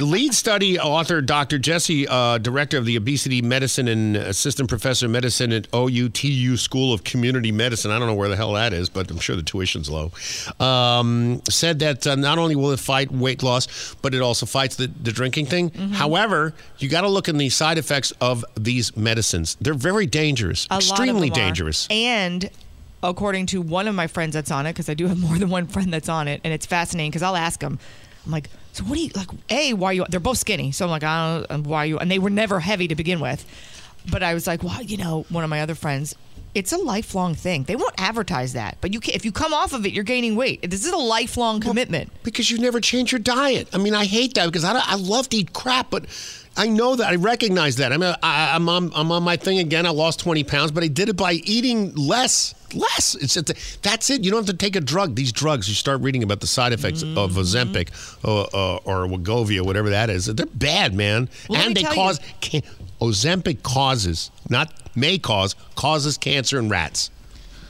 Lead study author Dr. Jesse, director of the obesity medicine and assistant professor of medicine at OU-TU School of Community Medicine. I don't know where the hell that is, but I'm sure the tuition's low. Said that not only will it fight weight loss, but it also fights the drinking thing. Mm-hmm. However, you got to look in the side effects of these medicines. They're very dangerous, extremely dangerous. And according to one of my friends that's on it, because I do have more than one friend that's on it, and it's fascinating because I'll ask them, I'm like, so what do you, like, A, why are you, they're both skinny. So I'm like, I don't know, why are you, and they were never heavy to begin with. But I was like, well, you know, one of my other friends, it's a lifelong thing. They won't advertise that. But you can, if you come off of it, you're gaining weight. This is a lifelong commitment. Because you never change your diet. I mean, I hate that because I love to eat crap, but I know that. I recognize that. I mean, I'm on my thing again. I lost 20 pounds, but I did it by eating less. It's just, that's it. You don't have to take a drug. These drugs, you start reading about the side effects of Ozempic or Wegovy or whatever that is. They're bad, man. Well, and they cause, Ozempic causes, not may cause, causes cancer in rats.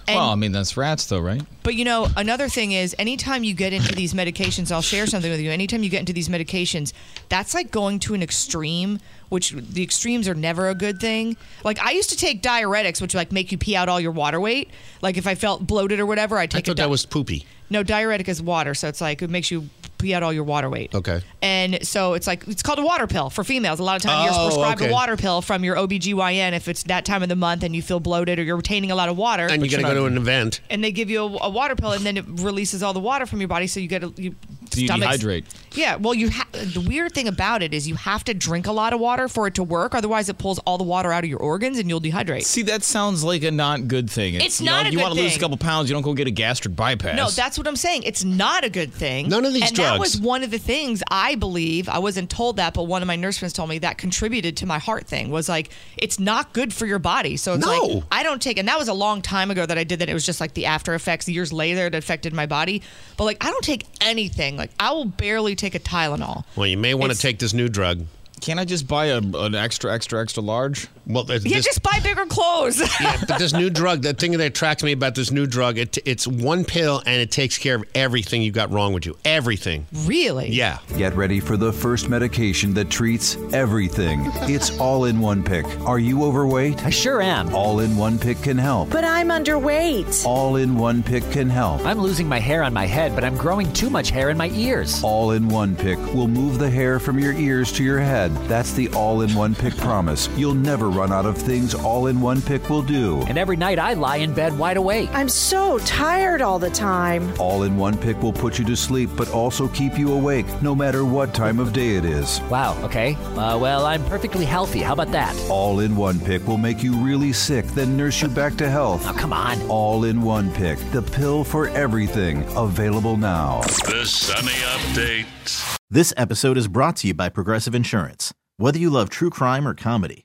And, well, I mean, that's rats though, right? But you know, another thing is anytime you get into these medications, I'll share something with you. Anytime you get into these medications, that's like going to an extreme, which the extremes are never a good thing. Like I used to take diuretics, which like make you pee out all your water weight. Like if I felt bloated or whatever, I'd take it. I thought that was poopy. No, diuretic is water. So it's like, it makes you pee out all your water weight. Okay. And so it's like, it's called a water pill for females. A lot of times you're prescribed a water pill from your OBGYN if it's that time of the month and you feel bloated or you're retaining a lot of water. And you got to go to an event. And they give you a water pill and then it releases all the water from your body. So you get you dehydrate. Yeah. Well, the weird thing about it is you have to drink a lot of water for it to work. Otherwise, it pulls all the water out of your organs and you'll dehydrate. See, that sounds like a not good thing. It's not a good thing. You want to lose a couple pounds, you don't go get a gastric bypass. No, that's what I'm saying. It's not a good thing. None of these drugs. That was one of the things I believe, I wasn't told that, but one of my nurse friends told me that contributed to my heart thing was like, it's not good for your body. So it's like, I don't take, and that was a long time ago that I did that. It was just like the after effects years later that affected my body. But like, I don't take anything. Like I will barely take a Tylenol. Well, you may want to take this new drug. Can't I just buy an extra large? Well, just buy bigger clothes. Yeah, but this new drug, the thing that attracts me about this new drug, it's one pill and it takes care of everything you got wrong with you. Everything. Really? Yeah. Get ready for the first medication that treats everything. It's all in one pick. Are you overweight? I sure am. All in one pick can help. But I'm underweight. All in one pick can help. I'm losing my hair on my head, but I'm growing too much hair in my ears. All in one pick will move the hair from your ears to your head. That's the all-in-one pick promise. You'll never run out of things all-in-one pick will do. And every night I lie in bed wide awake. I'm so tired all the time. All-in-one pick will put you to sleep, but also keep you awake, no matter what time of day it is. Wow, okay. Well, I'm perfectly healthy. How about that? All-in-one pick will make you really sick, then nurse you back to health. Oh, come on. All-in-one pick, the pill for everything. Available now. The Sunny Update. This episode is brought to you by Progressive Insurance. Whether you love true crime or comedy,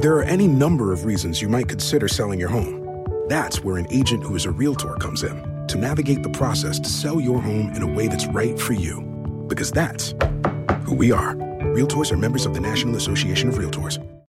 There are any number of reasons you might consider selling your home. That's where an agent who is a realtor comes in to navigate the process to sell your home in a way that's right for you. Because that's who we are. Realtors are members of the National Association of Realtors.